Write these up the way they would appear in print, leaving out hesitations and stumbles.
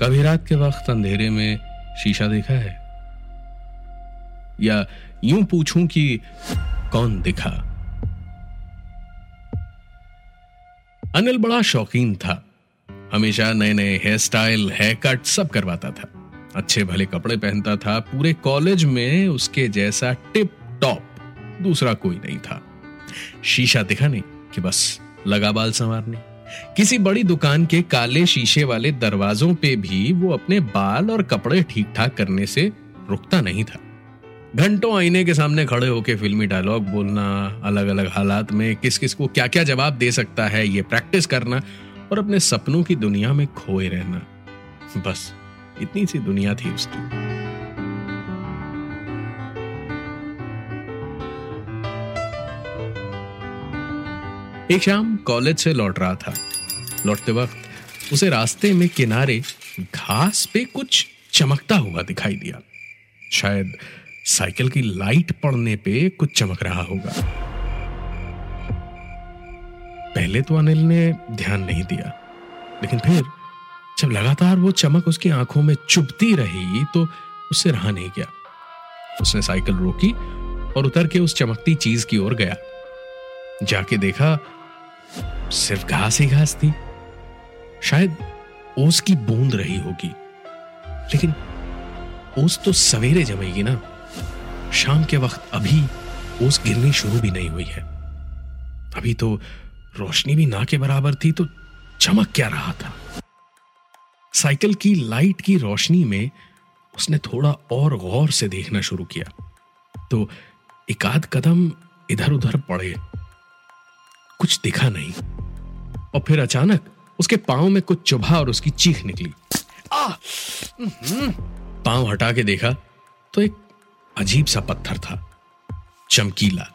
कभी रात के वक्त अंधेरे में शीशा देखा है, या यूं पूछूं कि कौन दिखा। अनिल बड़ा शौकीन था, हमेशा नए नए हेयर स्टाइल, हेयर कट सब करवाता था, अच्छे भले कपड़े पहनता था। पूरे कॉलेज में उसके जैसा टिप टॉप दूसरा कोई नहीं था। शीशा दिखा नहीं कि बस लगा बाल संवारने। किसी बड़ी दुकान के काले शीशे वाले दरवाजों पे भी वो अपने बाल और कपड़े ठीक ठाक करने से रुकता नहीं था। घंटों आईने के सामने खड़े होकर फिल्मी डायलॉग बोलना, अलग अलग हालात में किस किस को क्या क्या जवाब दे सकता है ये प्रैक्टिस करना, और अपने सपनों की दुनिया में खोए रहना, बस इतनी सी दुनिया थी उसकी। एक शाम कॉलेज से लौट रहा था। लौटते वक्त उसे रास्ते में किनारे घास पे कुछ चमकता हुआ दिखाई दिया। शायद साइकिल की लाइट पड़ने पे कुछ चमक रहा होगा। पहले तो अनिल ने ध्यान नहीं दिया, लेकिन फिर जब लगातार वो चमक उसकी आंखों में चुभती रही तो उससे रहा नहीं गया। उसने साइकिल रोकी और उतर के उस चमकती चीज की ओर गया। जाके देखा, सिर्फ घास ही घास थी। शायद ओस की बूंद रही होगी, लेकिन ओस तो सवेरे जमेगी ना, शाम के वक्त अभी ओस गिरनी शुरू भी नहीं हुई है। अभी तो रोशनी भी ना के बराबर थी, तो चमक क्या रहा था। साइकिल की लाइट की रोशनी में उसने थोड़ा और गौर से देखना शुरू किया तो एकाध कदम इधर उधर पड़े, कुछ दिखा नहीं। और फिर अचानक उसके पांव में कुछ चुभा और उसकी चीख निकली। पांव हटा के देखा तो एक अजीब सा पत्थर था, चमकीला,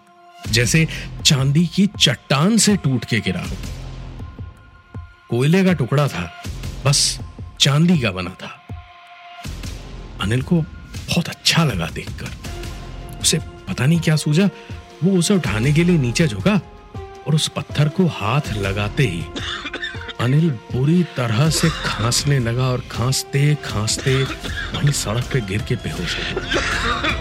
जैसे चांदी की चट्टान से टूट के गिरा हो। कोयले का टुकड़ा था, बस चांदी का बना था। अनिल को बहुत अच्छा लगा देखकर। उसे पता नहीं क्या सूझा, वो उसे उठाने के लिए नीचे झुका और उस पत्थर को हाथ लगाते ही अनिल बुरी तरह से खांसने लगा और खांसते खांसते वहीं सड़क पे गिर के बेहोश हो गया।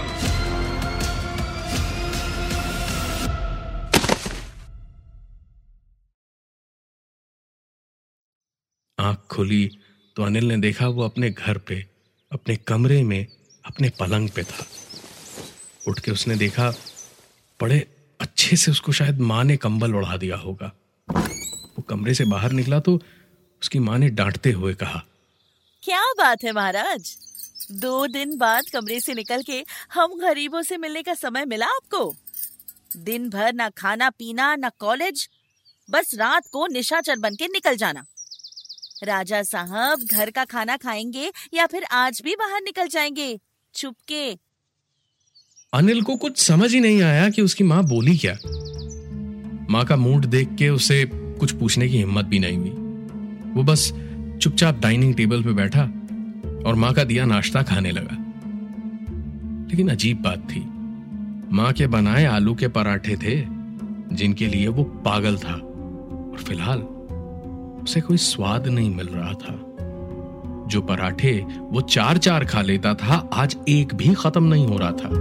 आंख खुली तो अनिल ने देखा वो अपने घर पे, अपने कमरे में, अपने पलंग पे था। उठ के उसने देखा, बड़े अच्छे से उसको शायद माँ ने कंबल ओढ़ा दिया होगा। वो कमरे से बाहर निकला तो उसकी माँ ने डांटते हुए कहा, क्या बात है महाराज, 2 दिन बाद कमरे से निकल के हम गरीबों से मिलने का समय मिला आपको। दिन भर ना खाना पीना ना कॉलेज, बस रात को निशाचर बन के निकल जाना। राजा साहब घर का खाना खाएंगे या फिर आज भी बाहर निकल जाएंगे चुपके। अनिल को कुछ समझ ही नहीं आया कि उसकी माँ बोली क्या। माँ का मूड देख के उसे कुछ पूछने की हिम्मत भी नहीं हुई। वो बस चुपचाप डाइनिंग टेबल पे बैठा और माँ का दिया नाश्ता खाने लगा। लेकिन अजीब बात थी, माँ के बनाए आलू के पराठे थे जिनके लिए वो पागल था, और फिलहाल उसे कोई स्वाद नहीं मिल रहा था। जो पराठे वो 4-4 खा लेता था, आज एक भी खत्म नहीं हो रहा था।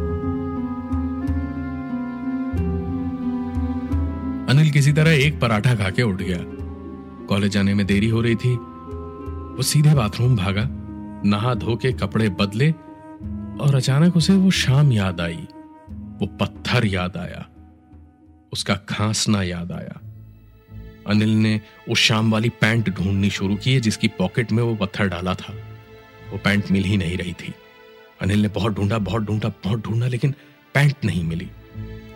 अनिल किसी तरह एक पराठा खा के उठ गया। कॉलेज जाने में देरी हो रही थी। वो सीधे बाथरूम भागा, नहा धो के कपड़े बदले, और अचानक उसे वो शाम याद आई, वो पत्थर याद आया, उसका खांसना याद आया। अनिल ने उस शाम वाली पैंट ढूंढनी शुरू की जिसकी पॉकेट में वो पत्थर डाला था। वो पैंट मिल ही नहीं रही थी। अनिल ने बहुत ढूंढा, लेकिन पैंट नहीं मिली।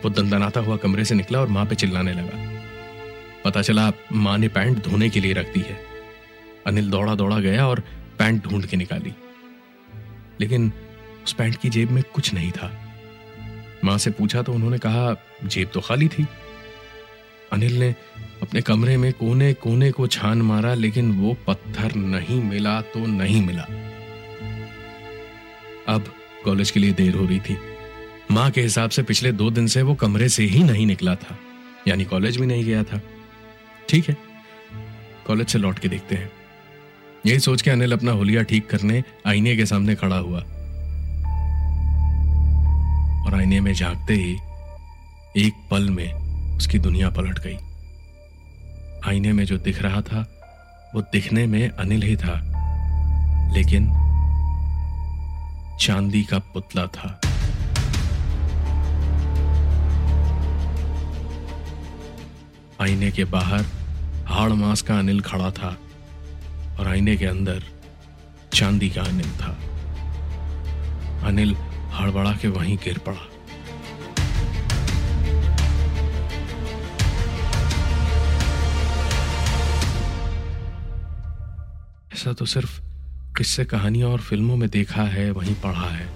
वो दंदनाता हुआ कमरे से निकला और माँ पे चिल्लाने लगा। पता चला माँ ने पैंट धोने के लिए रख दी है। अनिल दौड़ा दौड़ा गया और पैंट ढूंढ के निकाली, लेकिन उस पैंट की जेब में कुछ नहीं था। मां से पूछा तो उन्होंने कहा जेब तो खाली थी। अनिल ने अपने कमरे में कोने कोने को छान मारा, लेकिन वो पत्थर नहीं मिला तो नहीं मिला। अब कॉलेज के लिए देर हो रही थी। मां के हिसाब से पिछले 2 दिन से वो कमरे से ही नहीं निकला था, यानी कॉलेज भी नहीं गया था। ठीक है, कॉलेज से लौट के देखते हैं। यही सोच के अनिल अपना हुलिया ठीक करने आईने के सामने खड़ा हुआ और आईने में झांकते ही एक पल में उसकी दुनिया पलट गई। आईने में जो दिख रहा था वो दिखने में अनिल ही था, लेकिन चांदी का पुतला था। आईने के बाहर हाड़ मांस का अनिल खड़ा था और आईने के अंदर चांदी का अनिल था। अनिल हड़बड़ा के वहीं गिर पड़ा। ऐसा तो सिर्फ किस्से कहानियां और फिल्मों में देखा है, वहीं पढ़ा है।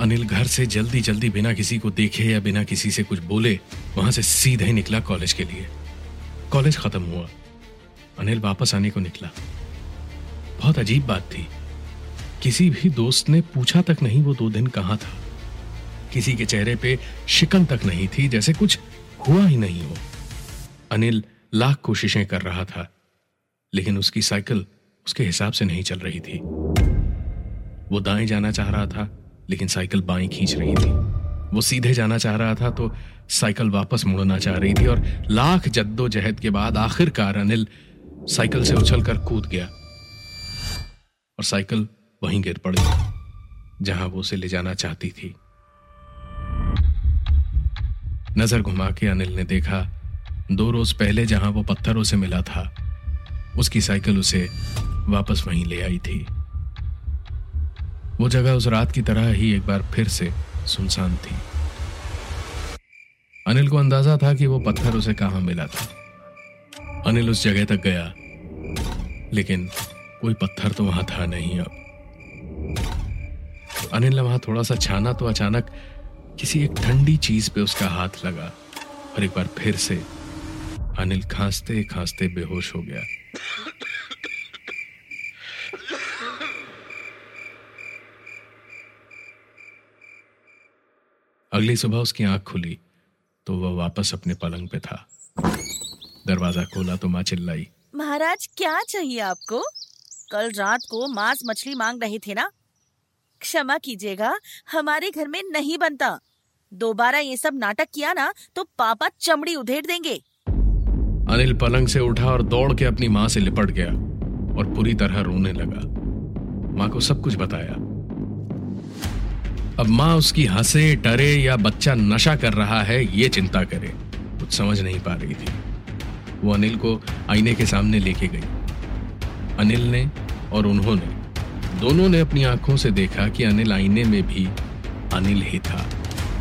अनिल घर से जल्दी जल्दी बिना किसी को देखे या बिना किसी से कुछ बोले वहां से सीधा ही निकला कॉलेज के लिए। कॉलेज खत्म हुआ, अनिल वापस आने को निकला। बहुत अजीब बात थी, किसी भी दोस्त ने पूछा तक नहीं वो 2 दिन कहाँ था। किसी के चेहरे पे शिकन तक नहीं थी, जैसे कुछ हुआ ही नहीं हो। अनिल लाख कोशिशें कर रहा था, लेकिन उसकी साइकिल उसके हिसाब से नहीं चल रही थी। वो दाएं जाना चाह रहा था, लेकिन साइकिल बाएं खींच रही थी। वो सीधे जाना चाह रहा था तो साइकिल वापस मुड़ना चाह रही थी। और लाख जद्दोजहद के बाद आखिरकार अनिल साइकिल से उछलकर कूद गया और साइकिल वहीं गिर पड़ी जहां वो उसे ले जाना चाहती थी। नजर घुमा के अनिल ने देखा 2 रोज पहले जहां वो पत्थर उसे मिला था, उसकी साइकिल उसे वापस वहीं ले आई थी। वो जगह उस रात की तरह ही एक बार फिर से सुनसान थी। अनिल को अंदाजा था कि वो पत्थर उसे कहां मिला था। अनिल उस जगह तक गया, लेकिन कोई पत्थर तो वहां था नहीं। अब अनिल ने वहां थोड़ा सा छाना तो अचानक किसी एक ठंडी चीज पे उसका हाथ लगा और एक बार फिर से अनिल खांसते खांसते बेहोश हो गया। अगली सुबह उसकी आंख खुली तो वह वापस अपने पलंग पे था। दरवाजा खोला तो माँ चिल्लाई, महाराज क्या चाहिए आपको? कल रात को मांस मछली मांग रहे थे ना? क्षमा कीजिएगा, हमारे घर में नहीं बनता। दोबारा ये सब नाटक किया ना तो पापा चमड़ी उधेड़ देंगे। अनिल पलंग से उठा और दौड़ के अपनी माँ से लिपट गया और पूरी तरह रोने लगा। माँ को सब कुछ बताया। अब माँ उसकी हंसे डरे या बच्चा नशा कर रहा है ये चिंता करे, कुछ समझ नहीं पा रही थी। वो अनिल को आईने के सामने लेके गई। अनिल ने और उन्होंने दोनों ने अपनी आंखों से देखा कि अनिल आईने में भी अनिल ही था,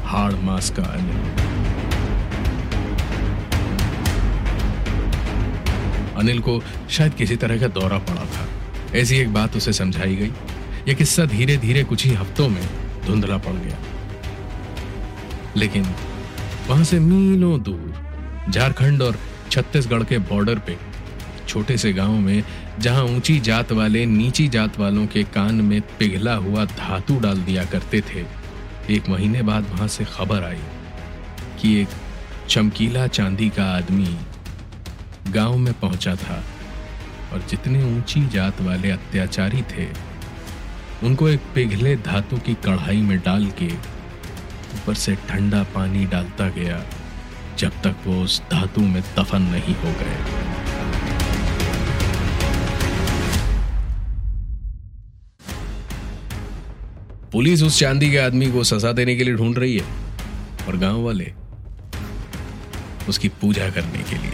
हाड़ मांस का अनिल। अनिल को शायद किसी तरह का दौरा पड़ा था, ऐसी एक बात उसे समझाई गई। यह किस्सा धीरे धीरे कुछ ही हफ्तों में धुंधला पड़ गया। लेकिन वहां से मीलों दूर झारखंड और छत्तीसगढ़ के बॉर्डर पे छोटे से गांव में, जहां ऊंची जात वाले नीची जात वालों के कान में पिघला हुआ धातु डाल दिया करते थे, 1 महीने बाद वहां से खबर आई कि एक चमकीला चांदी का आदमी गांव में पहुंचा था और जितने ऊंची जात वाले अत्याचारी थे उनको एक पिघले धातु की कढ़ाई में डाल के ऊपर से ठंडा पानी डालता गया जब तक वो उस धातु में दफन नहीं हो गए। पुलिस उस चांदी के आदमी को सजा देने के लिए ढूंढ रही है और गांव वाले उसकी पूजा करने के लिए।